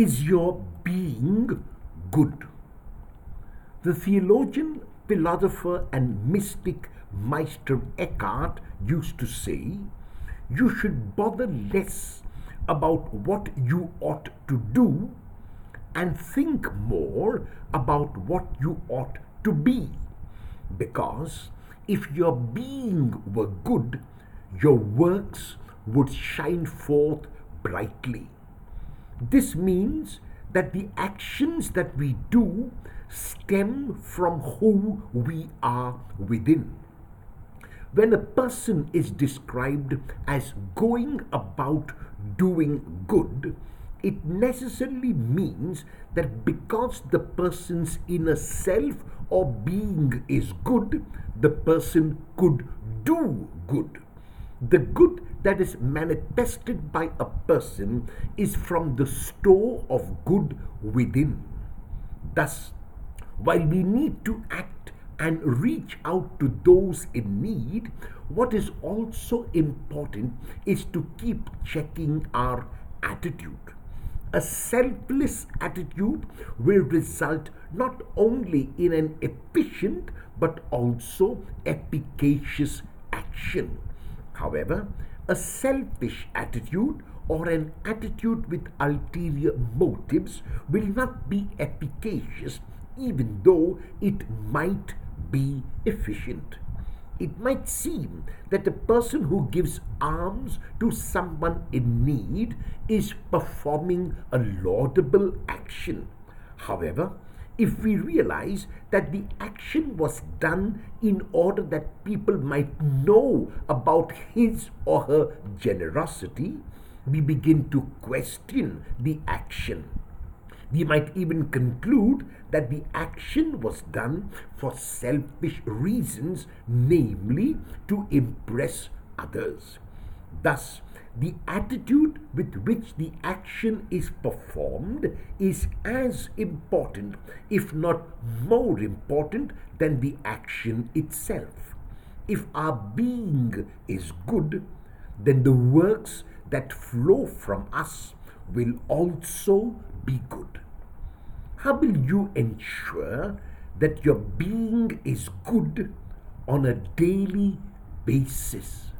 is your being good? The theologian, philosopher and mystic Meister Eckhart used to say, you should bother less about what you ought to do and think more about what you ought to be. Because if your being were good, your works would shine forth brightly. This means that the actions that we do stem from who we are within. When a person is described as going about doing good, it necessarily means that because the person's inner self or being is good, the person could do good. The good that is manifested by a person is from the store of good within. Thus, while we need to act and reach out to those in need, what is also important is to keep checking our attitude. A selfless attitude will result not only in an efficient but also efficacious action. However, a selfish attitude or an attitude with ulterior motives will not be efficacious, even though it might be efficient. It might seem that a person who gives alms to someone in need is performing a laudable action. However, if we realize that the action was done in order that people might know about his or her generosity, we begin to question the action. We might even conclude that the action was done for selfish reasons, namely to impress others. Thus, the attitude with which the action is performed is as important, if not more important, than the action itself. If our being is good, then the works that flow from us will also be good. How will you ensure that your being is good on a daily basis?